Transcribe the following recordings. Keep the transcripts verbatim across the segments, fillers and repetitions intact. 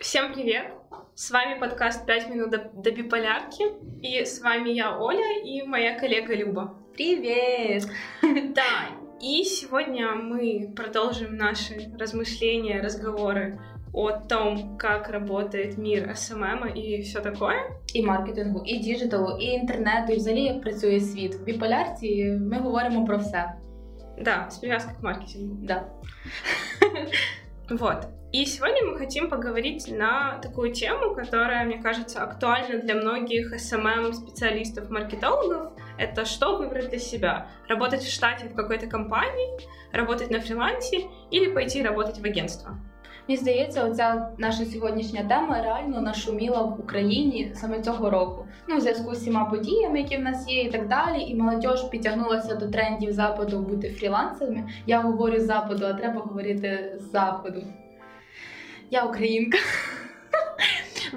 Всем привет! С вами подкаст «пять минут до, до биполярки». И с вами я, Оля, и моя коллега Люба. Привет! Да, и сегодня мы продолжим наши размышления, разговоры о том, как работает мир СММа і все такое. І маркетингу, і діджиталу, і інтернету, і взагалі, як працює світ. В біполярці ми говоримо про все. Да, с привязкой к маркетингу. Да. Вот. И сегодня мы хотим поговорить на такую тему, которая, мне кажется, актуальна для многих эс эм эм-специалистов, маркетологов. Это что выбрать для себя? Работать в штате в какой-то компании, работать на фрилансе или пойти работать в агентство? Мені здається, оця наша сьогоднішня тема реально нашуміла в Україні саме цього року. Ну, в зв'язку з всіма подіями, які в нас є і так далі, і молодь підтягнулася до трендів Западу бути фрілансерами. Я говорю з Западу, а треба говорити з Заходу. Я українка.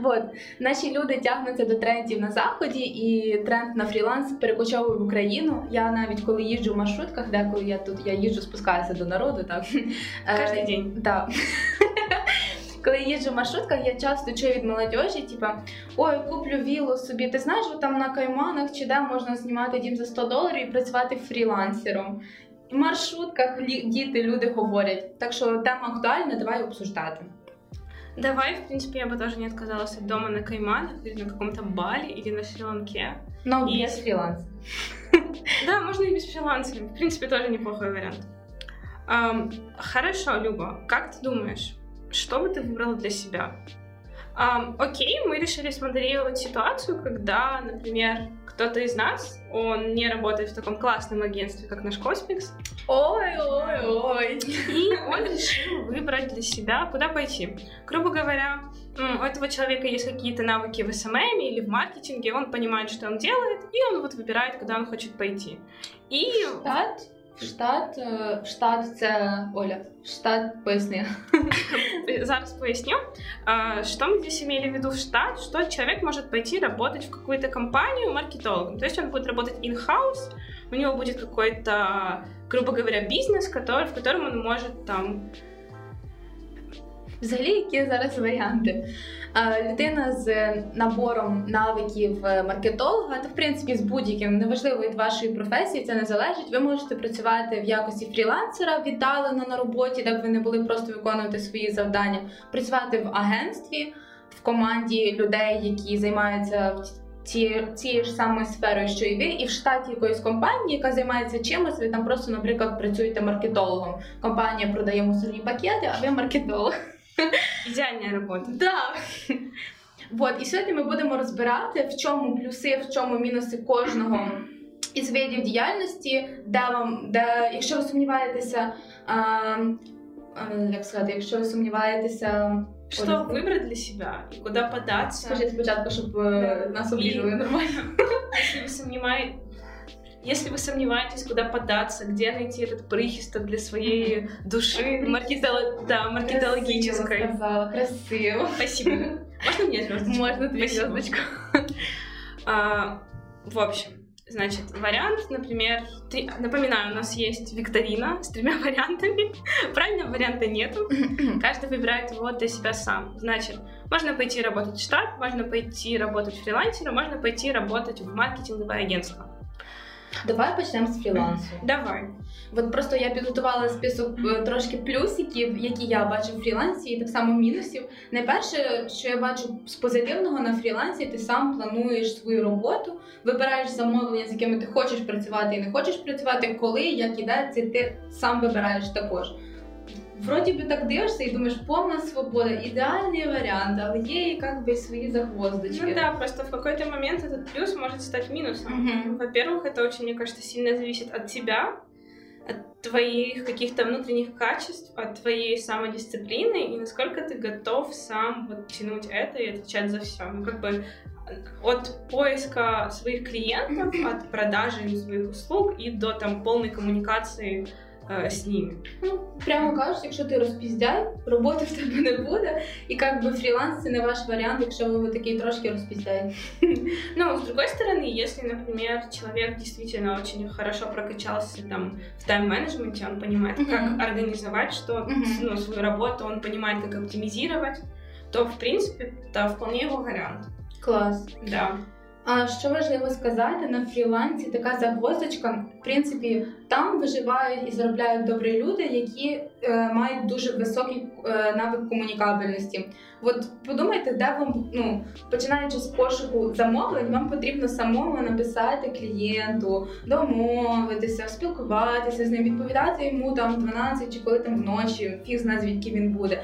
От. Наші люди тягнуться до трендів на Заході, і тренд на фріланс перекочовує в Україну. Я навіть коли їжджу в маршрутках, деколи я тут я їжджу, спускаюся до народу, так. Кожен день. Так. Коли я їжджу в маршрутках, я часто чую від молодіжі, типа, ой, куплю віллу собі, ти знаєш, що там на Кайманах чи де можна знімати дім за сто доларів і працювати фрілансером. В маршрутках діти, люди говорять, так що тема актуальна, давай обсуждати. Давай, в принципе, я бы тоже не отказалась от дома на Кайманах, или на каком-то Бали, или на Шри-Ланке. Но и... без фриланса. Да, можно и без фриланса. В принципе, тоже неплохой вариант. Um, хорошо, Люба, как ты думаешь, что бы ты выбрала для себя? Um, окей, мы решили смоделировать ситуацию, когда, например, кто-то из нас, он не работает в таком классном агентстве, как наш Cosmix. Ой-ой-ой. И он решил выбрать для себя, куда пойти. Грубо говоря, у этого человека есть какие-то навыки в эс эм эм или в маркетинге, он понимает, что он делает, и он вот выбирает, куда он хочет пойти. И... Штат? Штат? Штат це... Оля. Штат поясни. Зараз поясню, что мы здесь имели в виду в штат, что человек может пойти работать в какую-то компанию маркетологом. То есть он будет работать in-house, у него будет какой-то, грубо говоря, бизнес, который, в котором он может там... Взагалі, які зараз варіанти? Людина з набором навиків маркетолога, та в принципі з будь-яким, неважливо від вашої професії, це не залежить, ви можете працювати в якості фрілансера, віддалено на роботі, де б ви не були просто виконувати свої завдання, працювати в агентстві, в команді людей, які займаються цією ж самою сферою, що і ви, і в штаті якоїсь компанії, яка займається чимось, ви там просто, наприклад, працюєте маркетологом. Компанія продає мусорні пакети, а ви маркетолог. Ідеальна робота. Так. От, і сьогодні ми будемо розбирати, в чому плюси, в чому мінуси кожного із видів діяльності, де вам, де, якщо ви сумніваєтеся, а, а, як сказати, якщо ви сумніваєтеся... Що вибрати для себе і куди податися. Скажіть спочатку, щоб нас обіжили нормально. Якщо ви сумніваєтеся, Если вы сомневаетесь, куда податься, где найти этот прихисток для своей души маркетолог... да, маркетологической. Красиво сказала, красиво. Спасибо. Можно мне звездочку? Можно две звездочку. А, в общем, значит, вариант, например, три... напоминаю, у нас есть викторина с тремя вариантами. Правильного варианта нету. Каждый выбирает его для себя сам. Значит, можно пойти работать в штат, можно пойти работать фрилансером, можно пойти работать в маркетинговое агентство. Давай почнемо з фрілансу. Давай. От просто я підготувала список трошки плюсиків, які я бачу в фрілансі, і так само мінусів. Найперше, що я бачу з позитивного на фрілансі, ти сам плануєш свою роботу, вибираєш замовлення, з якими ти хочеш працювати і не хочеш працювати, коли, як і де, це ти сам вибираєш також. Вроді би так дивишся і думаєш, повна свобода, ідеальний варіант, але є якби свої загвоздочки. Ну да, просто в какой-то момент этот плюс может стать минусом. Mm-hmm. Во-первых, это очень, мне кажется, сильно зависит от тебя, от твоих каких-то внутренних качеств, от твоей самодисциплины и насколько ты готов сам вот тянуть это и отвечать за все. Ну как бы от поиска своих клиентов, mm-hmm. от продажи своих услуг и до там полной коммуникации з ними. Ну, прямо кажуть, якщо ти розпіздяй, роботи в тебе не буде, і якби фріланс це не ваш варіант, якщо ви такий трошки розпіздяй. Ну, з другої сторони, якщо, наприклад, чоловік дійсно дуже хорошо прокачався там в тайм-менеджменті, він розуміє, як організувати, що, ну, свою роботу, він розуміє, як оптимізувати, то, в принципі, та вполне його варіант. Клас. Да. А що важливо сказати, на фрілансі така загвоздочка, в принципі, там виживають і заробляють добрі люди, які е, мають дуже високий е, навик комунікабельності. От подумайте, де вам, ну, починаючи з пошуку замовлень, вам потрібно самому написати клієнту, домовитися, спілкуватися з ним, відповідати йому там дванадцять чи коли там вночі, фіг знає звідки він буде.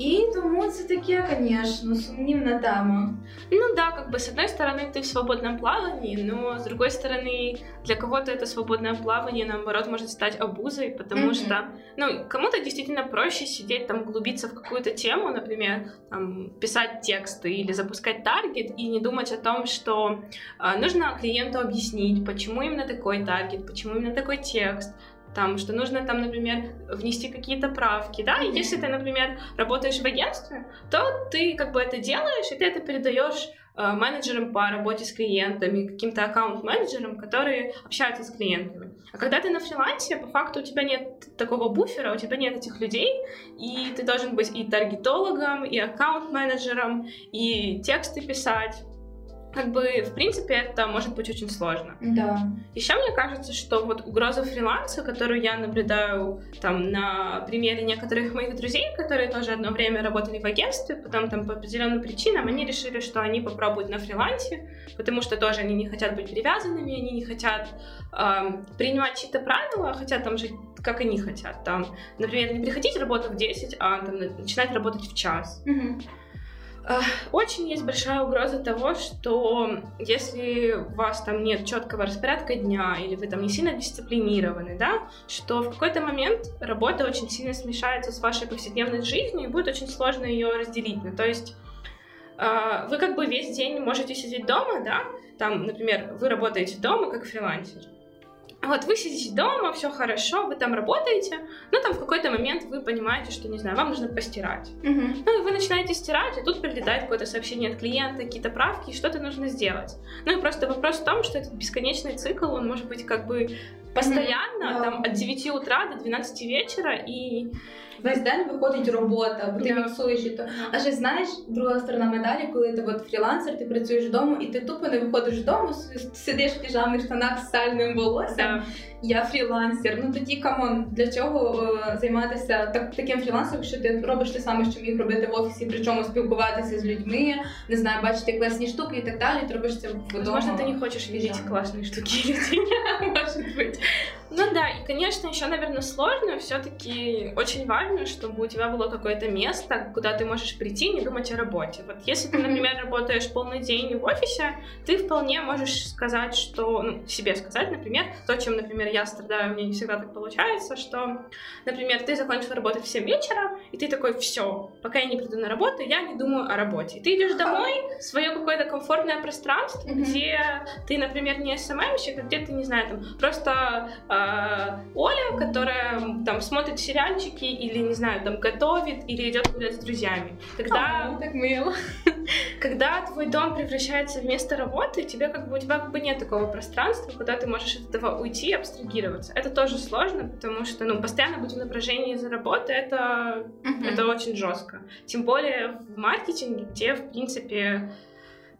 И тому це таке, конечно, сумнівна тема. Ну да, как бы с одной стороны ты в свободном плавании, но с другой стороны для кого-то это свободное плавание, наоборот, может стать обузой, потому mm-hmm. что, ну, кому-то действительно проще сидеть там, глубиться в какую-то тему, например, там, писать тексты или запускать таргет и не думать о том, что э, нужно клиенту объяснить, почему именно такой таргет, почему именно такой текст. Там, что нужно, там, например, внести какие-то правки, да, и если ты, например, работаешь в агентстве, то ты как бы это делаешь, и ты это передаешь э, менеджерам по работе с клиентами, каким-то аккаунт-менеджерам, которые общаются с клиентами. А когда ты на фрилансе, по факту у тебя нет такого буфера, у тебя нет этих людей, и ты должен быть и таргетологом, и аккаунт-менеджером, и тексты писать. Как бы, в принципе, это может быть очень сложно. Да. Еще мне кажется, что вот угроза фриланса, которую я наблюдаю там на примере некоторых моих друзей, которые тоже одно время работали в агентстве, потом там по определенным причинам они решили, что они попробуют на фрилансе, потому что тоже они не хотят быть привязанными, они не хотят э, принимать чьи-то правила, хотят там жить как они хотят. Там, например, не приходить работать в десять, а там, начинать работать в час. Угу. Очень есть большая угроза того, что если у вас там нет четкого распорядка дня или вы там не сильно дисциплинированы, да, что в какой-то момент работа очень сильно смешается с вашей повседневной жизнью и будет очень сложно ее разделить. Ну, то есть вы как бы весь день можете сидеть дома, да, там, например, вы работаете дома как фрилансер. Вот вы сидите дома, все хорошо, вы там работаете, но там в какой-то момент вы понимаете, что, не знаю, вам нужно постирать. Uh-huh. Ну и вы начинаете стирать, и тут прилетает какое-то сообщение от клиента, какие-то правки, что-то нужно сделать. Ну и просто вопрос в том, что этот бесконечный цикл, он может быть как бы постоянно, uh-huh. там от дев'яти утра до дванадцяти вечора, и... Весь день виходить робота, бо ти міксуєш і то. А ще знаєш, друга сторона медалі, коли ти от фрілансер, ти працюєш вдома, і ти тупо не виходиш вдома, сидиш в піжамних штанах з сальним волоссям. Yeah. Я фрілансер. Ну тоді, камон, для чого е, займатися так, таким фрілансером, що ти робиш те саме, що міг робити в офісі, причому спілкуватися з людьми, не знаю, бачити класні штуки і так далі, ти робиш це вдома. Можна, ти не хочеш вірити в класні штуки людей. Може бути. Ну да, и, конечно, еще, наверное, сложно, все-таки очень важно, чтобы у тебя было какое-то место, куда ты можешь прийти и не думать о работе. Вот если ты, например, работаешь полный день в офисе, ты вполне можешь сказать, что, ну, себе сказать, например, то, чем, например, я страдаю, мне не всегда так получается, что, например, ты закончил работать в семь вечера, и ты такой, все, пока я не приду на работу, я не думаю о работе. И ты идешь домой в свое какое-то комфортное пространство, mm-hmm. где ты, например, не эс эм эм-щик, а где ты, не знаю, там, просто... Оля, которая там смотрит сериальчики или, не знаю, там готовит или идет гулять с друзьями. Когда, а, так мило. Когда твой дом превращается в место работы, тебе как бы, у тебя как бы нет такого пространства, куда ты можешь от этого уйти и абстрагироваться. Это тоже сложно, потому что, ну, постоянно быть в напряжении из-за работы, это, uh-huh. это очень жестко. Тем более в маркетинге, где, в принципе...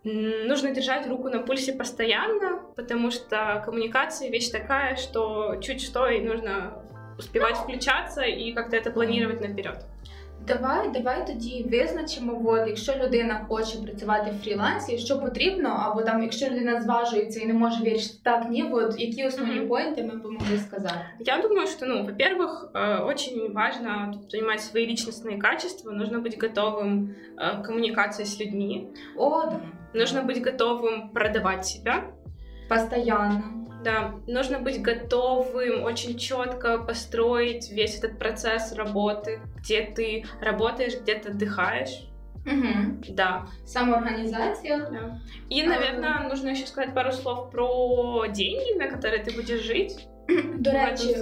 Нужно держать руку на пульсе постоянно, потому что коммуникация вещь такая, что чуть что и нужно успевать включаться и как-то это планировать наперед. Давай, давай тоді визначимо, от, якщо людина хоче працювати в фрілансі, що потрібно, або там, якщо людина зважується і не може вирішити так, ні, от, які основні mm-hmm. поінти ми б могли сказати? Я думаю, что, ну, во-первых, очень важно понимать свои личностные качества, нужно быть готовым к коммуникации с людьми. О, да. Нужно быть готовым продавать себя. Постоянно. Да, нужно быть готовым очень четко построить весь этот процесс работы, где ты работаешь, где ты отдыхаешь. Угу. Да. Самоорганизация. Да. И, наверное, а... нужно еще сказать пару слов про деньги, на которые ты будешь жить. До речі,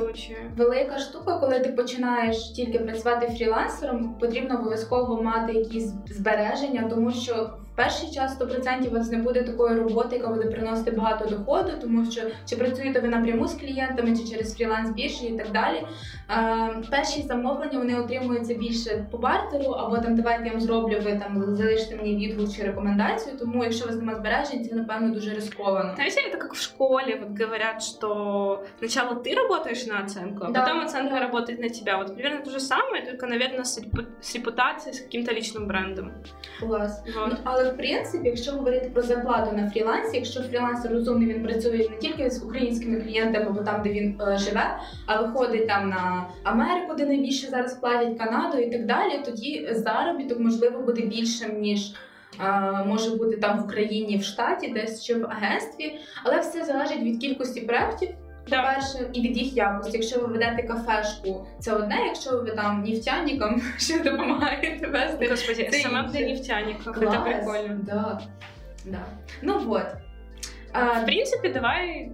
велика штука, коли ти починаєш тільки працювати фрілансером, потрібно обов'язково мати якісь збереження, тому що в перший час сто відсотків у вас не буде такої роботи, яка буде приносити багато доходу, тому що чи працюєте ви напряму з клієнтами, чи через фріланс-біржі і так далі. Е, перші замовлення, вони отримуються більше по бартеру, або там давайте я вам зроблю, ви там залишите мені відгук чи рекомендацію, тому якщо у вас немає збережень, це, напевно, дуже ризиковано. Та весь это как в школе, вот говорят, что сначала ты работаешь на оценку, а да, потом оценка да. работает на тебя. Вот примерно то же самое, только, наверное, с, репу- с репутацией, с каким-то личным брендом. Клас. Вот. Ну, але, в принципі, якщо говорити про зарплату на фрілансі, якщо фрілансер розумний, він працює не тільки з українськими клієнтами, або там, де він е, живе, а виходить там на Америку, де найбільше зараз платять, Канаду і так далі, тоді заробіток, можливо, буде більшим, ніж може бути там в країні, в штаті, десь чи в агентстві, але все залежить від кількості проєктів, по-перше, і від їх якості. Якщо ви ведете кафешку, це одне, якщо ви там нефтяником, що допомагаєте вести. Господи, це сама для нефтяником, це прикольно. Да. Да. Ну вот. А, в принципе, давай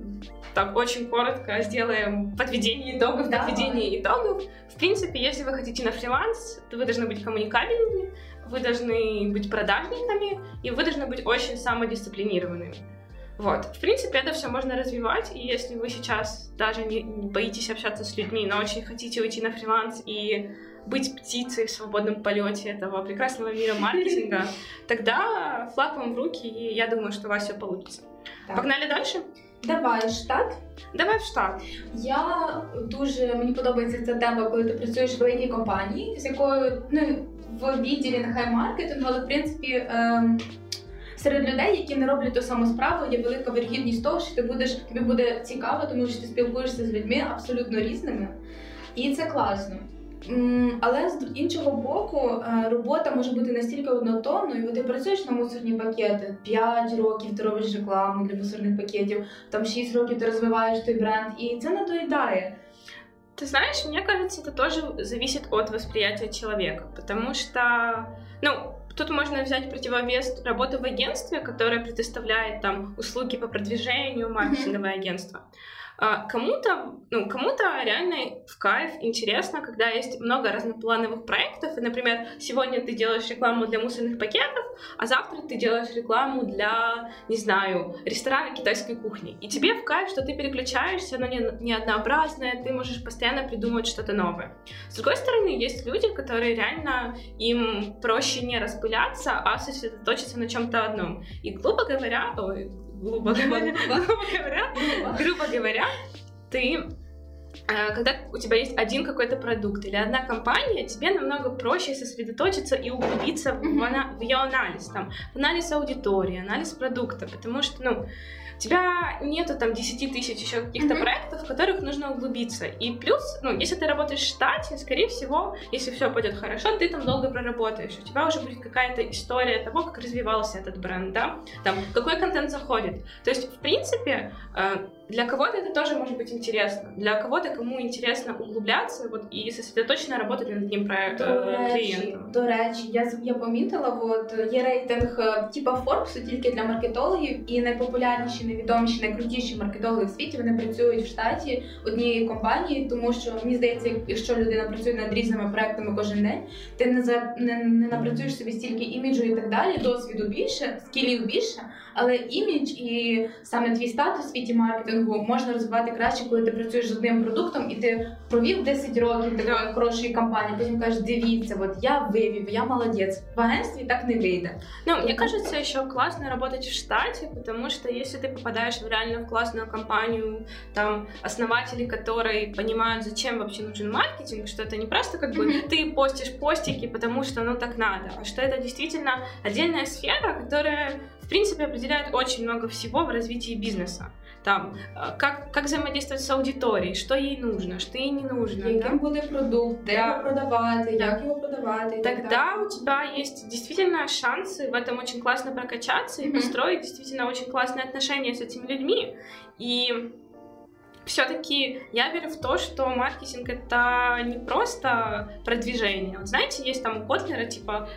так очень коротко сделаем подведение итогов, да. подведение итогов. В принципе, если вы хотите на фриланс, то вы должны быть коммуникабельными, вы должны быть продажниками, и вы должны быть очень самодисциплинированными. Вот. В принципе, это все можно развивать, и если вы сейчас даже не боитесь общаться с людьми, но очень хотите уйти на фриланс и быть птицей в свободном полете этого прекрасного мира маркетинга, тогда флаг вам в руки, и я думаю, что у вас все получится. Так. Погнали дальше? Давай, штат. Давай в штат. Я дуже, мені подобається ця тема, коли ти працюєш в великій компанії, з якою, ну, в відділі нехай маркетингу, але, в принципі, е- серед людей, які не роблять ту саму справу, є велика вірогідність того, що ти будеш, тобі буде цікаво, тому що ти спілкуєшся з людьми абсолютно різними, і це класно. Але з іншого боку, робота може бути настільки однотонною, бо ти працюєш на мусорні пакети, п'ять років ти робиш рекламу для мусорних пакетів, там шість років ти розвиваєш той бренд, і це надоедає. Ты знаешь, мне кажется, это тоже зависит от восприятия человека, потому что, ну, тут можно взять противовес работы в агентстве, которое предоставляет там услуги по продвижению, маркетинговое mm-hmm. агентство. Кому-то, ну, кому-то реально в кайф, интересно, когда есть много разноплановых проектов. И, например, сегодня ты делаешь рекламу для мусорных пакетов, а завтра ты делаешь рекламу для, не знаю, ресторана китайской кухни. И тебе в кайф, что ты переключаешься, оно не, не однообразное, ты можешь постоянно придумывать что-то новое. С другой стороны, есть люди, которые реально им проще не распыляться, а сосредоточиться на чем-то одном. И глупо говоря... Ой, Грубо говоря, грубо говоря, грубо говоря, ты, когда у тебя есть один какой-то продукт или одна компания, тебе намного проще сосредоточиться и углубиться в, в ее анализ, там, в анализ аудитории, анализ продукта, потому что, ну, у тебя нету там десять тысяч еще каких-то проектов, в которых нужно углубиться. И плюс, ну, если ты работаешь в штате, скорее всего, если все пойдет хорошо, ты там долго проработаешь. У тебя уже будет какая-то история того, как развивался этот бренд, да? Там, какой контент заходит. То есть, в принципе, для кого-то это тоже может быть интересно. Для кого-то, кому интересно углубляться вот, и сосредоточенно работать над одним проектом, клиентом. До речі, я, я помітила, от, є рейтинг типа Forbes тільки для маркетологів, і найпопулярніші, найвідоміші, найкрутіші маркетологи в світі, вони працюють в штаті однієї компанії, тому що, мені здається, якщо людина працює над різними проектами кожен день, ти не, за, не, не напрацюєш собі стільки іміджу і так далі, досвіду більше, скілів більше, але імідж і саме твій статус в світі маркетингу можна розвивати краще, коли ти працюєш з одним продуктом і ти провів десять років такої хорошої кампанії, потім кажеш, дивіться, от я вивів, я молодець. В агентстві так не вийде. Ну, мені кажется, еще классно работать в штате, потому что если ты попадаешь в реально классную компанию, там, основатели которой понимают, зачем вообще нужен маркетинг, что это не просто как бы mm-hmm. ты постишь постики, потому что ну так надо, а что это действительно отдельная сфера, которая, в принципе, определяет очень много всего в развитии бизнеса. Там, как, как взаимодействовать с аудиторией, что ей нужно, что ей не нужно. Яким да? буде продукт, де його продавати, як його продавати. Тогда у тебя есть действительно шансы в этом очень классно прокачаться mm-hmm. и построить действительно очень классные отношения с этими людьми. И все-таки я верю в то, что маркетинг — это не просто продвижение. Вот знаете, есть там у Котлера типа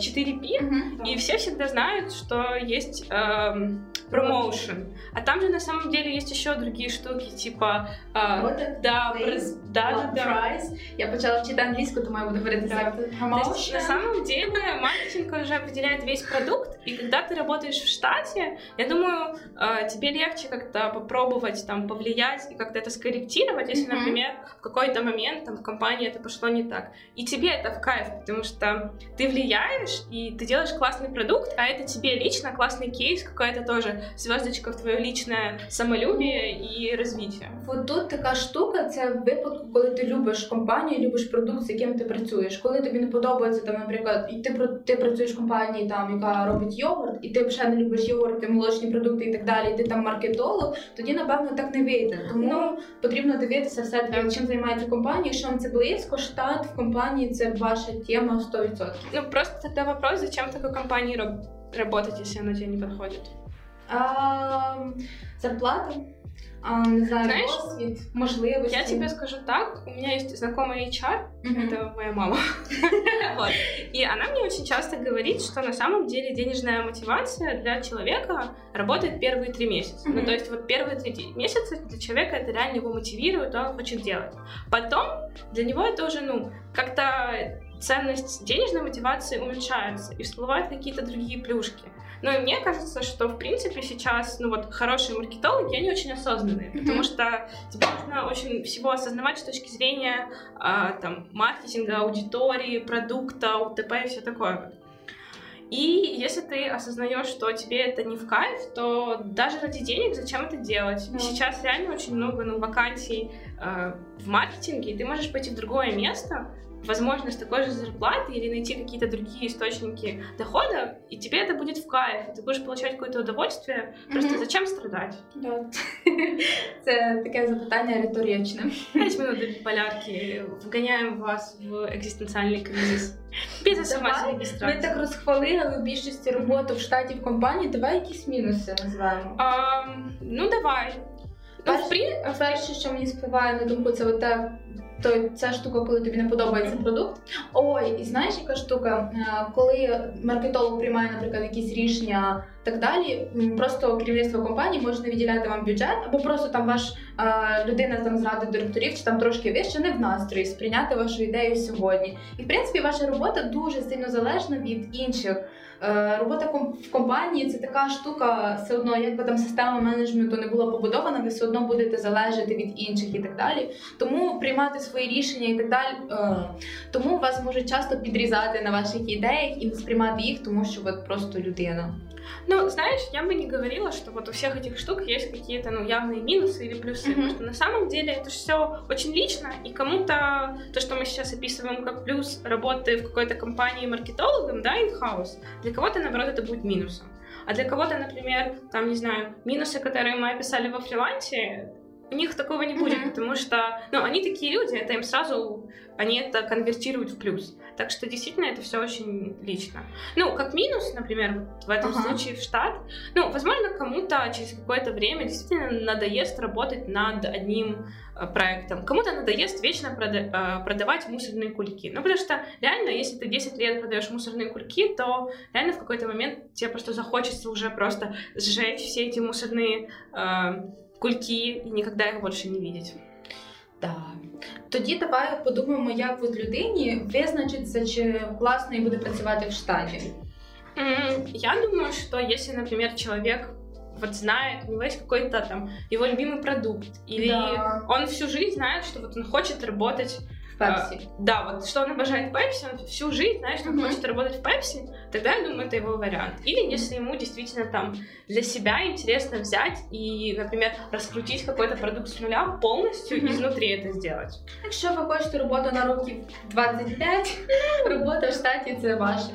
четыре пи, угу, и да, все всегда знают, что есть промоушен. Э, а там же на самом деле есть еще другие штуки, типа... Э, вот да, place, да, да. Я почала вчитать английскую, думаю, буду говорить да. Промоушен. На самом деле маркетинг уже определяет весь продукт, и когда ты работаешь в штате, я думаю, э, тебе легче как-то попробовать там повлиять и как-то это скорректировать, если, mm-hmm, например, в какой-то момент там в компании это пошло не так. И тебе это в кайф, потому что ты влияешь, и ты делаешь классный продукт, а это тебе лично классный кейс, какая-то тоже звездочка в твое личное самолюбие и развитие. Вот тут така штука, це випадку, коли ти любиш компанію, любиш продукт, з яким ти працюєш. Коли тобі не подобається, там, наприклад, і ти, ти працюєш в компанії, там, яка робить йогурт, і ти вже не любиш йогурт, молочні продукти і так далі, і ти там маркетолог, тоді, напевно, так не вийде. Тому ну, потрібно дивитися все-таки, чим займається компанія, якщо вам це близько, штат в компанії – це ваша тема сто відсотків. Ну, просто тогда вопрос, зачем в такой компании роб- работать, если она тебе не подходит? Зарплата? А, не знаю, знаешь, можливости. Я тебе скажу так, у меня есть знакомая эйч ар, mm-hmm, это моя мама, вот. И она мне очень часто говорит, что на самом деле денежная мотивация для человека работает первые три месяца, mm-hmm, ну то есть вот первые три месяца для человека это реально его мотивирует, он хочет делать, потом для него это уже, ну, как-то ценность денежной мотивации уменьшается и всплывают какие-то другие плюшки. Но мне кажется, что, в принципе, сейчас, ну вот, хорошие маркетологи, они очень осознанные, mm-hmm, потому что тебе нужно очень всего осознавать с точки зрения а, там, маркетинга, аудитории, продукта, УТП и все такое. И если ты осознаешь, что тебе это не в кайф, то даже ради денег зачем это делать? Mm-hmm. Сейчас реально очень много, ну, вакансий а, в маркетинге, и ты можешь пойти в другое место, возможно, с такой же зарплаты или найти какие-то другие источники дохода, и тебе это будет в кайф, ты будешь получать какое-то удовольствие, mm-hmm, просто зачем страдать? Да. Це таке запитання риторичне. П'ять минут до полярки, вгоняємо вас в екзистенціальний кризис. Давай, ми так розхвалили в більшості роботу в штаті, в компанії, давай якісь мінуси називаємо. А, ну давай. Перше, що мені спливає на думку, це оте, то ця штука, коли тобі не подобається продукт. Ой, і знаєш, яка штука, коли маркетолог приймає, наприклад, якісь рішення і так далі, просто керівництво компанії може не виділяти вам бюджет, або просто там ваш а, людина там з ради директорів, чи там трошки вище, не в настрої сприйняти вашу ідею сьогодні. І, в принципі, ваша робота дуже сильно залежна від інших. Робота в компанії – це така штука, все одно, якби там система менеджменту не була побудована, ви все одно будете залежати від інших і так далі. Тому приймати свої рішення і так далі, тому вас можуть часто підрізати на ваших ідеях і не сприймати їх, тому що ви просто людина. Ну, знаешь, я бы не говорила, что вот у всех этих штук есть какие-то, ну, явные минусы или плюсы, mm-hmm, потому что на самом деле это все очень лично, и кому-то то, что мы сейчас описываем как плюс работы в какой-то компании маркетологом, да, in-house, для кого-то, наоборот, это будет минусом. А для кого-то, например, там, не знаю, минусы, которые мы описали во фрилансе, у них такого не будет, mm-hmm, потому что, ну, они такие люди, это им сразу, они это конвертируют в плюс. Так что действительно это все очень лично. Ну, как минус, например, в этом uh-huh. случае в штат, ну, возможно, кому-то через какое-то время действительно надоест работать над одним проектом. Кому-то надоест вечно прода- продавать мусорные кульки. Ну, потому что реально, если ты десять лет продаешь мусорные кульки, то реально в какой-то момент тебе просто захочется уже просто сжечь все эти мусорные э, кульки и никогда их больше не видеть. Да. Тоді давай подумаємо, як в людині визначиться, чи класно і буде працювати в штаті. Mm, я думаю, что если, например, человек вот знает, у него есть какой-то там его любимый продукт, или да. он всю жизнь знает, что вот он хочет работать в Pepsi. Э, да, вот что он обожает Pepsi, он всю жизнь знает, что он mm-hmm. хочет работать в Pepsi, тогда, я думаю, это его вариант. Или если ему действительно там для себя интересно взять и, например, раскрутить какой-то продукт с нуля, полностью mm-hmm. изнутри это сделать. Якщо ви хочете роботу на років двадцять п'ять, робота в штаті – це ваша.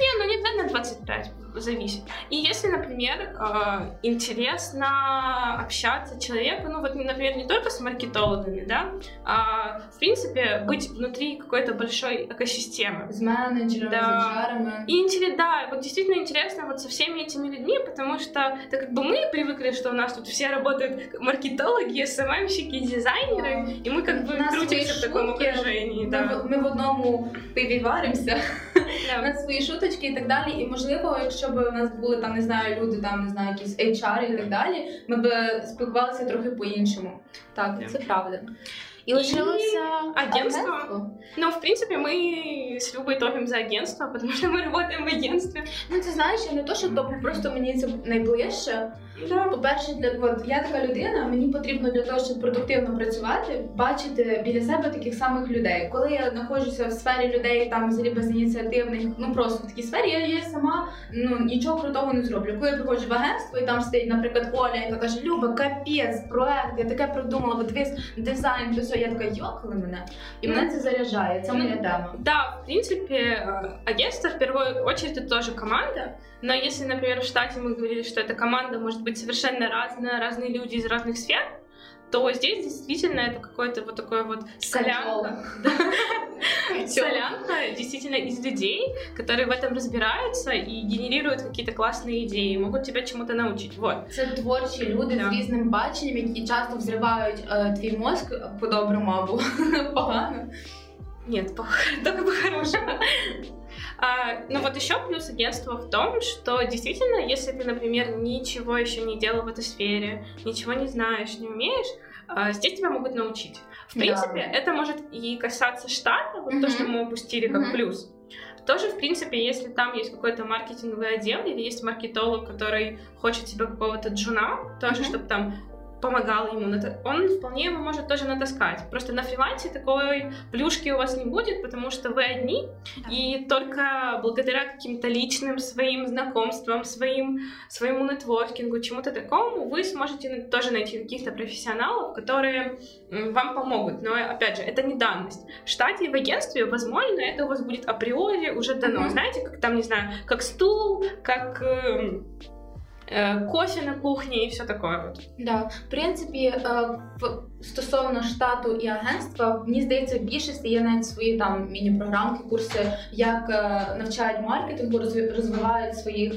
Не, ну не на двадцять п'ять. зависит. И если, например, интересно общаться человеку, ну вот, например, не только с маркетологами, да, а в принципе быть внутри какой-то большой экосистемы. С менеджером, да. С эйч ар-ом. И, да, вот действительно интересно вот со всеми этими людьми, потому что так как бы мы привыкли, что у нас тут все работают маркетологи, эс эм эм-щики, дизайнеры, да. И мы как бы крутимся в таком окруженні. Да. Ми, ми в одному пиві варимося. Yeah. На свої шуточки і так далі. І можливо, якщо б у нас були там, не знаю, люди, там не знаю, якісь ейч ар і так далі, ми б спілкувалися трохи по-іншому. Так, yeah. Це правда. И лишилось агентство. Ну, в принципе, мы с Любой топим за агентство, потому что мы работаем в агентстве. Ну, ты знаешь, я не то, що топлю, просто мені це найближче. Да. По-перше, для, от, я така людина, мені потрібно для того, щоб продуктивно працювати, бачити біля себе таких самих людей. Коли я знаходжуся в сфері людей, там, взагалі безініціативних, ну, просто в такій сфері, я, я сама, ну, нічого крутого не зроблю. Коли я приходжу в агентство, і там стоїть, наприклад, Оля, яка каже, Люба, капець, проект, я таке придумала, от весь дизайн, то все. Я така, йокали мене, і мене це заряджає, це моя тема. Да, в принципе, агентство в первую очередь это тоже команда, но если, например, в штате мы говорили, что эта команда может быть совершенно разная, разные люди из разных сфер, то здесь действительно это какое-то вот такое вот солянка. Солянка действительно из людей, которые в этом разбираются и генерируют какие-то классные идеи, могут тебя чему-то научить. Вот. Це творчі люди yeah. з різним баченням, які часто взривають э, твій мозг по-доброму або погано. Нет, только по-хорошему. А, ну вот еще плюс агентства в том, что действительно, если ты, например, ничего еще не делал в этой сфере, ничего не знаешь, не умеешь, а, здесь тебя могут научить. В принципе, да. Это может и касаться штата, вот mm-hmm. то, что мы упустили как mm-hmm. плюс. Тоже, в принципе, если там есть какой-то маркетинговый отдел или есть маркетолог, который хочет себе какого-то джуна, тоже, mm-hmm. чтобы там помогал ему, он вполне его может тоже натаскать. Просто на фрилансе такой плюшки у вас не будет, потому что вы одни, да. И только благодаря каким-то личным своим знакомствам, своим, своему нетворкингу, чему-то такому, вы сможете тоже найти каких-то профессионалов, которые вам помогут. Но, опять же, это не данность. В штате и в агентстве, возможно, это у вас будет априори уже дано. Mm-hmm. Знаете, как там, не знаю, как стул, как... кофе на кухні і все таке. Да. В принципі, стосовно штату і агентства, мені здається, в більшості є навіть свої там міні-програмки, курси, як навчають маркетингу, розвивають своїх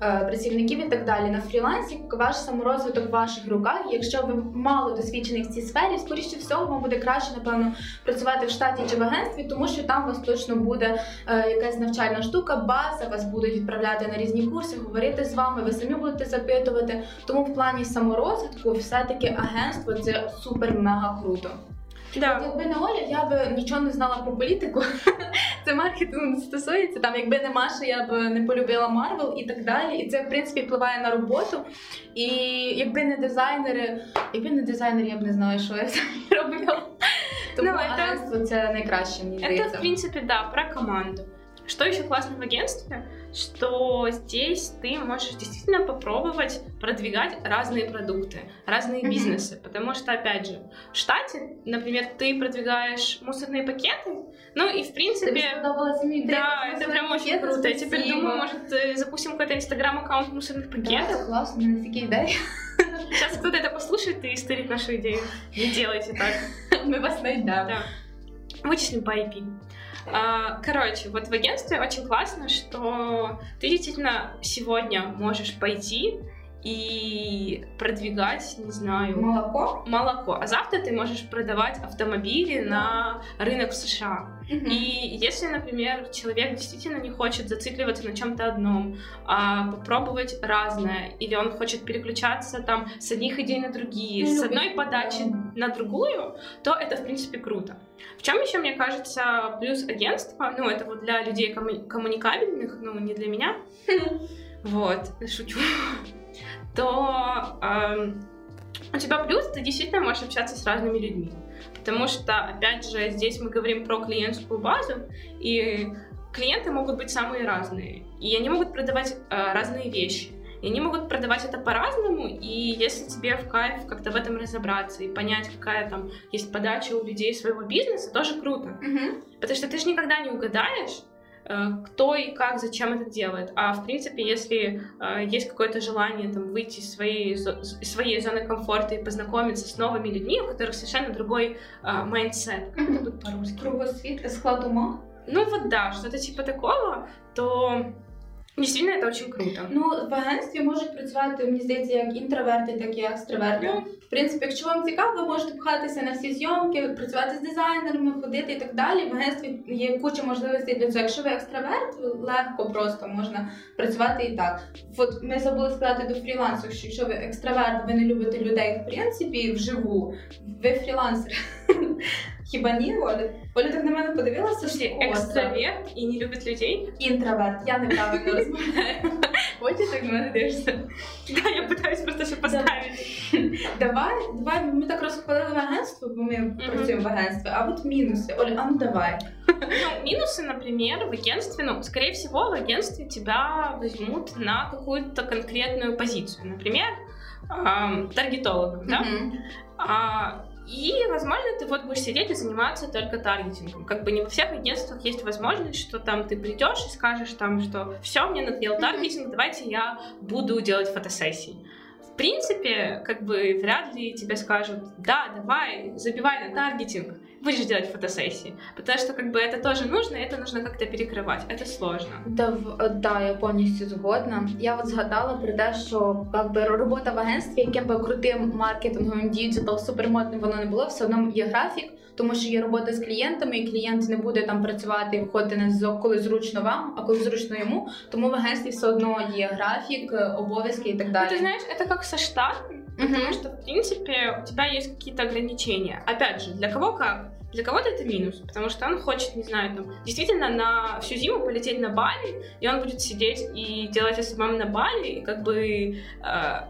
працівників і так далі. На фрілансі ваш саморозвиток в ваших руках, якщо ви мало досвідчених в цій сфері, скоріше всього, вам буде краще, напевно, працювати в штаті чи в агентстві, тому що там у вас точно буде якась навчальна штука, база, вас будуть відправляти на різні курси, говорити з вами, самі будете запитувати, тому в плані саморозвитку все-таки агентство – це супер-мега круто. Да. От якби не Оля, я б нічого не знала про політику, це маркетинг стосується, там, якби не Маша, я б не полюбила Марвел і так далі, і це, в принципі, впливає на роботу, і якби не дизайнери, якби не дизайнери, я б не знала, що я самі робила, тому ну, агентство – це найкраще, мені здається. Це, в принципі, да, про команду. Что еще классно в агентстве, что здесь ты можешь действительно попробовать продвигать разные продукты, разные бизнесы, потому что, опять же, в штате, например, ты продвигаешь мусорные пакеты, ну и в принципе... Да, это прям очень круто, я теперь думаю, может, запустим какой-то инстаграм-аккаунт мусорных пакетов. Да, классно, у нас такие идеи. Сейчас кто-то это послушает и стырит нашу идею, не делайте так. Мы вас найдем. Вычислим по ай пи. Короче, вот в агентстве очень классно, что ты действительно сегодня можешь пойти и продвигать, не знаю... Молоко? Молоко. А завтра ты можешь продавать автомобили на рынок в США. Mm-hmm. И если, например, человек действительно не хочет зацикливаться на чем-то одном, а попробовать разное, или он хочет переключаться там с одних идей на другие, mm-hmm. с одной подачи mm-hmm. на другую, то это, в принципе, круто. В чем еще, мне кажется, плюс агентства, ну, это вот для людей комму- коммуникабельных, ну, не для меня, вот, шучу, то у тебя плюс, ты действительно можешь общаться с разными людьми. Потому что, опять же, здесь мы говорим про клиентскую базу, и клиенты могут быть самые разные, и они могут продавать э, разные вещи, и они могут продавать это по-разному, и если тебе в кайф как-то в этом разобраться и понять, какая там есть подача у людей своего бизнеса, тоже круто. Mm-hmm. Потому что ты же никогда не угадаешь, кто и как, зачем это делает. А в принципе, если есть какое-то желание там, выйти из своей, из своей зоны комфорта и познакомиться с новыми людьми, у которых совершенно другой майндсет, как это будет по-русски? Кругосвет, склад ума? Ну вот да, что-то типа такого, то... Действительно, это очень круто. Ну, в агентстві можуть працювати, мені здається, як інтроверти, так і екстраверти. Yeah. В принципі, якщо вам цікаво, ви можете пхатися на всі зйомки, працювати з дизайнерами, ходити і так далі. В агентстві є куча можливостей для цього. Якщо ви екстраверт, легко просто можна працювати і так. От ми забули сказати до фрілансу, що якщо ви екстраверт, ви не любите людей, в принципі, вживу, ви фрілансер. Хіба ні, Оля? Оля так на мене подивилася, що екстраверт і не любить людей? Інтроверт. Я неправильно розмовляю. Ось ти так на мене дивишся. Так, я питаюсь просто, щоб поставити. Давай, давай, ми так розхвалили в агентство, бо ми працюємо в агентстві, а от мінуси. Оля, а ну давай. Ну, минусы, например, в агентстве, ну, скорее всего, в агентстве тебя возьмут на какую-то конкретную позицию. Например, таргетологом, да? А... И, возможно, ты вот будешь сидеть и заниматься только таргетингом. Как бы не во всех агентствах есть возможность, что там ты придешь и скажешь там, что все, мне надоел таргетинг, давайте я буду делать фотосессии. В принципе, как бы вряд ли тебе скажут, да, давай, забивай на таргетинг, будешь делать фотосессии. Потому что как бы это тоже нужно, это нужно как-то перекрывать, это сложно. Да, да, я повністю згодна. Я от згадала про те, що якби робота в агентстві, яким би крутим маркетинговим діджитал супермодним воно не було, все одно є графік, тому що є робота з клієнтами, і клієнт не буде там працювати і виходити на зв'язок, коли зручно вам, а коли зручно йому. Тому в агентстві все одно є графік, обов'язки і так далі. Ну, ти знаєш, це як со штатом, mm-hmm. потому что, в принципе, у тебя есть какие-то ограничения. Опять же, для кого как? Для кого-то это минус, потому что он хочет, не знаю, там, действительно на всю зиму полететь на Бали, и он будет сидеть и делать эс эм эм на Бали, и как бы э,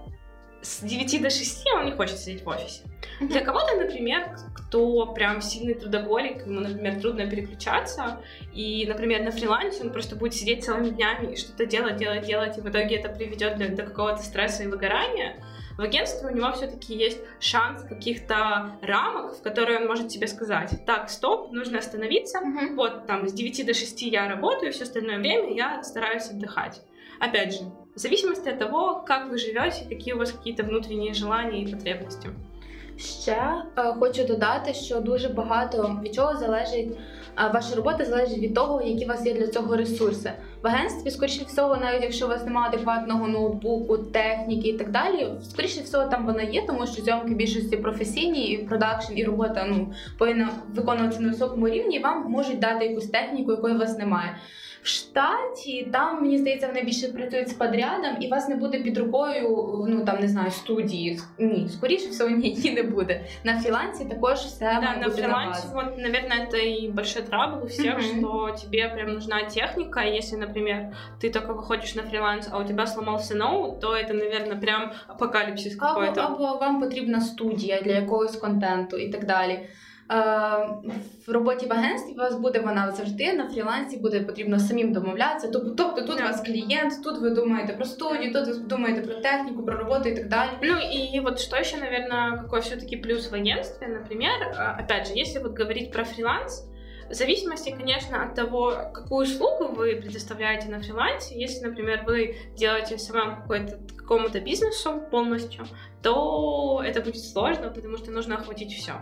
с девяти до шести он не хочет сидеть в офисе. Mm-hmm. Для кого-то, например, кто прям сильный трудоголик, ему, например, трудно переключаться, и, например, на фрилансе он просто будет сидеть целыми днями и что-то делать, делать, делать, и в итоге это приведет для, до какого-то стресса и выгорания. В агентстве у него все-таки есть шанс каких-то рамок, в которые он может тебе сказать, так, стоп, нужно остановиться, mm-hmm. вот там с девяти до шести я работаю, все остальное время я стараюсь отдыхать. Опять же, в зависимости от того, как вы живете, какие у вас какие-то внутренние желания и потребности. Ще е, хочу додати, що дуже багато від чого залежить, е, ваша робота залежить від того, які у вас є для цього ресурси. В агентстві, скоріше всього, навіть якщо у вас немає адекватного ноутбуку, техніки і так далі, скоріше всього там вона є, тому що зйомки більшості професійні, і продакшн, і робота ну, повинна виконуватися на високому рівні, і вам можуть дати якусь техніку, якої у вас немає. В штаті, там, мені здається, вони більше працюють з подрядом, і вас не буде під рукою, ну, там, не знаю, студії. Ні, скоріше всього, її не буде. На фрилансе також все да, на фрилансе, на вот, наверное, это и большой трабл у всех, mm-hmm. что тебе прям нужна техника, если, например, ты только выходишь на фриланс, а у тебя сломался ноут, то это, наверное, прям апокалипсис або, какой-то. Або вам потрібна студія для якогось контенту і так далі. В роботі в агентстві у вас буде вона завжди, на фрілансі буде потрібно самим домовлятися, тобто тут у вас клієнт, тут ви думаєте про студію, тут ви думаєте про техніку, про роботу і так далі. Ну и вот что еще, наверное, какой все-таки плюс в агентстве, например, опять же, если вот говорить про фриланс, в зависимости, конечно, от того, какую услугу вы предоставляете на фрилансе, если, например, вы делаете эс эм эм какому-то бизнесу полностью, то это будет сложно, потому что нужно охватить все.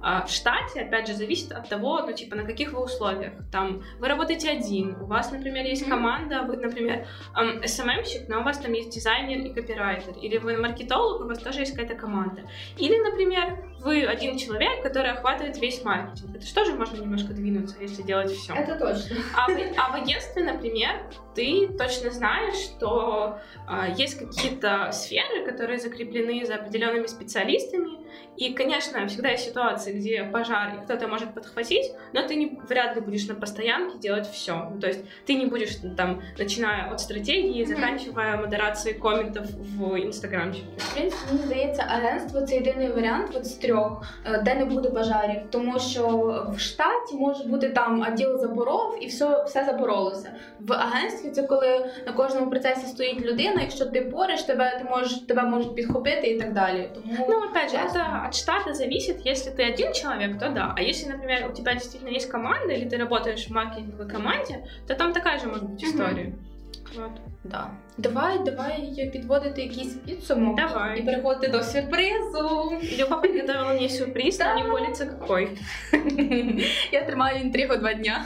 А в штате, опять же, зависит от того, ну, типа, на каких вы условиях. Там, вы работаете один, у вас, например, есть команда, вы, например, эс эм эм-щик, но у вас там есть дизайнер и копирайтер, или вы маркетолог, у вас тоже есть какая-то команда. Или, например, вы один человек, который охватывает весь маркетинг. Это же тоже можно немножко двинуться, если делать все. Это точно. А в, а в агентстве, например, ты точно знаешь, что а, есть какие-то сферы, которые закреплены за определенными специалистами, и, конечно, всегда есть ситуации, где пожар и кто-то может подхватить, но ты не, вряд ли будешь на постоянке делать все. Ну, то есть ты не будешь, там, начиная от стратегии, mm-hmm. заканчивая модерацией комментов в Instagram. В принципі, мені здається, агентство – це єдиний варіант от з трьох, де не буде пожарів, тому що в штаті може бути там відділ запоров і все, все запоролося. В агентстві це коли на кожному процесі стоїть людина, якщо ти пориш, тебе, ти можеш, тебе можуть підхопити и так далее. Думаю, ну, опять же, классно. Это от штата зависит. Если ты один человек, то да. А если, например, у тебя действительно есть команда, или ты работаешь в маркетинговой команде, то там така же може бути історія. Угу. Да. Давай, давай підводити якийсь підсумок. Давай. І переходити до сюрпризу. Люба приготувала мені сюрприз, але не болиться какой. Я тримаю інтригу два дня.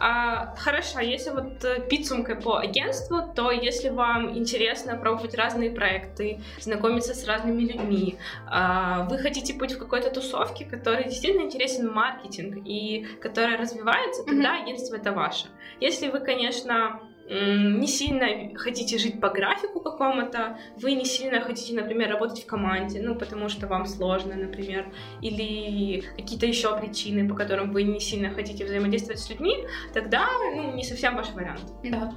А, хорошо, если вот подсумки по агентству, то если вам интересно пробовать разные проекты, знакомиться с разными людьми, а, вы хотите быть в какой-то тусовке, которой действительно интересен маркетинг и которая развивается, тогда mm-hmm. агентство это ваше. Если вы, конечно, не сильно хотите жить по графику какому-то, вы не сильно хотите, например, работать в команде, ну, потому что вам сложно, например, или какие-то еще причины, по которым вы не сильно хотите взаимодействовать с людьми, тогда, ну, не совсем ваш вариант. Да.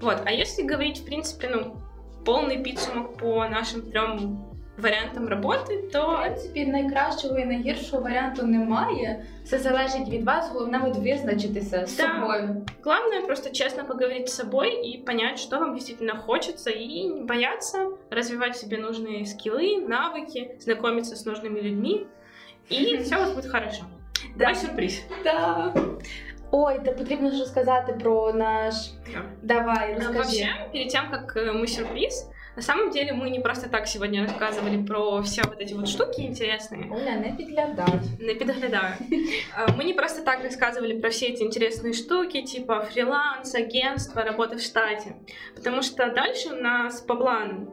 Вот, а если говорить, в принципе, ну, полный подсумок по нашим трем варіантом роботи, то... В принципі, найкращого і найгіршого варіанту немає. Все залежить від вас, головне ви визначитися з да. собою. Главное просто чесно поговорити з собою і понять, що вам дійсно хочеться, і не бояться, розвивати собі нужні скіли, навики, знайомитися з нужними людьми, і все у вас буде хорошо. Давай сюрприз. Да. Ой, да потрібно ж розказати про наш... Да. Давай, розкажи. Вообще, перед тем, как мы сюрприз, на самом деле мы не просто так сегодня рассказывали про все вот эти вот штуки интересные. Оля, не подглядаю. Не подглядаю. Мы не просто так рассказывали про все эти интересные штуки, типа фриланс, агентство, работа в штате. Потому что дальше у нас по плану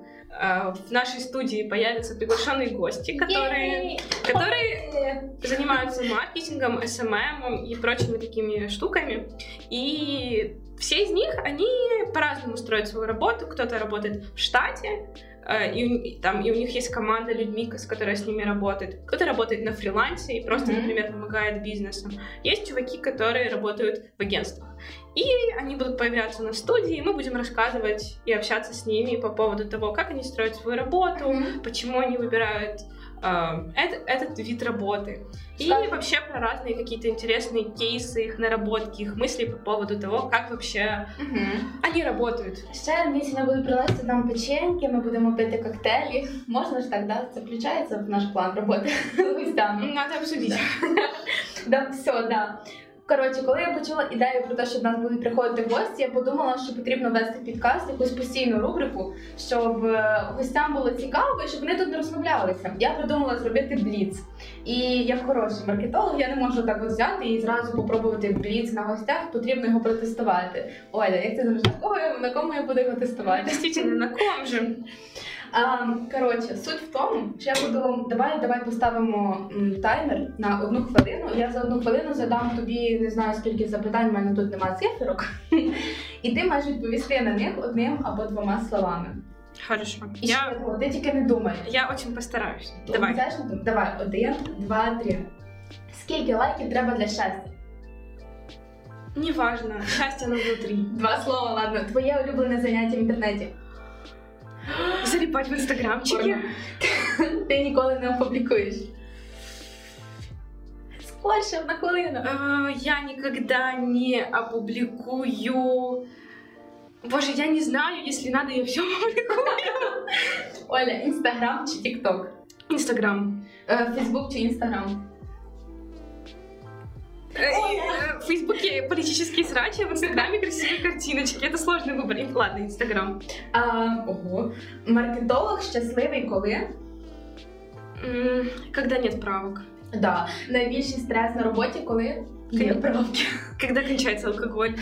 в нашей студии появятся приглашенные гости, которые, которые занимаются маркетингом, эс эм эм и прочими такими штуками. И все из них, они по-разному строят свою работу. Кто-то работает в штате, и, там, и у них есть команда людьми, с которой с ними работает. Кто-то работает на фрилансе и просто, mm-hmm. например, помогает бизнесу. Есть чуваки, которые работают в агентствах. И они будут появляться на студии, и мы будем рассказывать и общаться с ними по поводу того, как они строят свою работу, mm-hmm. почему они выбирают э, этот, этот вид работы. И да. вообще про разные какие-то интересные кейсы, их наработки, их мысли по поводу того, как вообще mm-hmm. они работают. Ще місяця будуть приносити нам печеньки, ми будемо пити коктейлі. Можна ж так, да? Це включається в наш план роботи з гостями? Надо обсудити. Да, все, да. Коротше, коли я почула ідею про те, що до нас будуть приходити гості, я подумала, що потрібно вести підкаст, якусь постійну рубрику, щоб гостям було цікаво і щоб вони тут не розмовлялися. Я придумала зробити бліц. І як хороший маркетолог, я не можу так ось взяти і зразу попробувати бліц на гостях, потрібно його протестувати. Оля, як ти думаєш, на кому я буду його тестувати? Дійсно, на кому же? Коротше, суть в тому, що я буду, давай, давай поставимо таймер на одну хвилину, я за одну хвилину задам тобі, не знаю скільки запитань, в мене тут немає циферок, і ти маєш відповісти на них одним або двома словами. Хорошо. І я... що, ти тільки не думай. Я очень постараюсь. Давай. Давай, один, два, три. Скільки лайків треба для щастя? Неважно, щастя на внутрі. Два слова, ладно. Твоє улюблене заняття в інтернеті? Заліпать в інстаграмчики. Ти ніколи не опублікуєш. Скорше, одна хвилина. Uh, я никогда не опубликую. Боже, я не знаю, если надо, я все опубликую. Оля, Instagram чи TikTok? Instagram. Uh, Facebook чи Instagram? В Фейсбуке политические срачи, а в Инстаграме красивые картиночки. Это сложно выбрать. Ладно, Инстаграм. А, ого. Маркетолог счастливый, коли? Когда нет правок. Да. Найбільший стрес на роботі, коли? Коли правки. Когда кончается алкоголь.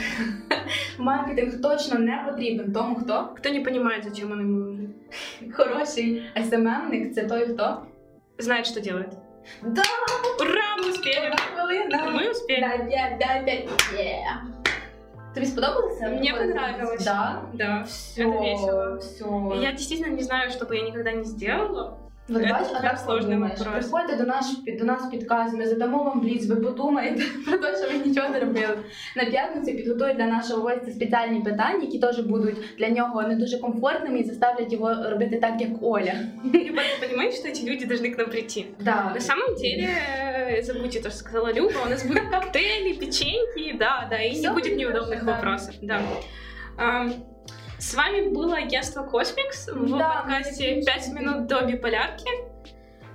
Маркетинг точно не потрібен тому, хто? Хто не розуміє, зачем він йому нужен. Хороший ес эм эм-ник – це той, хто? Знає, що робить. Да! Ура, ми успіли! Мы успели. Да, да, да, да, yeah. Тебе сподобалось? Мне понравилось. Да? Да. Все, это весело. Все. Я действительно не знаю, что бы я никогда не сделала. Вот это бачу, прям сложный вопрос. Приходите до нас, до нас підказ, ми задамо вам бліц, ви подумаєте про те, що ви нічого не робили. На п'ятницю підготують для нашого гостя спеціальні питання, які теж будуть для нього не дуже комфортними і заставлять його робити так, як Оля. Люба, ти розумієш, що ці люди повинні к нам прийти? Да. На самом деле, забудьте то, що сказала Люба, у нас будуть коктейлі, печеньки, да, да, і не буде неудобних вопросов. Да. С вами было агентство Cosmix в да, подкасте «пять минут до биполярки».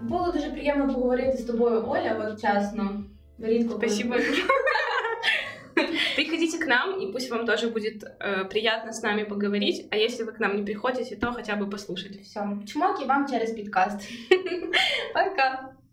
Було дуже приємно поговорити з тобою, Оля, вот чесно. Рідко. Спасибо. Приходите к нам, и пусть вам тоже будет э, приятно с нами поговорить. А если вы к нам не приходите, то хотя бы послушать. Все. Чмоки вам через подкаст. Пока.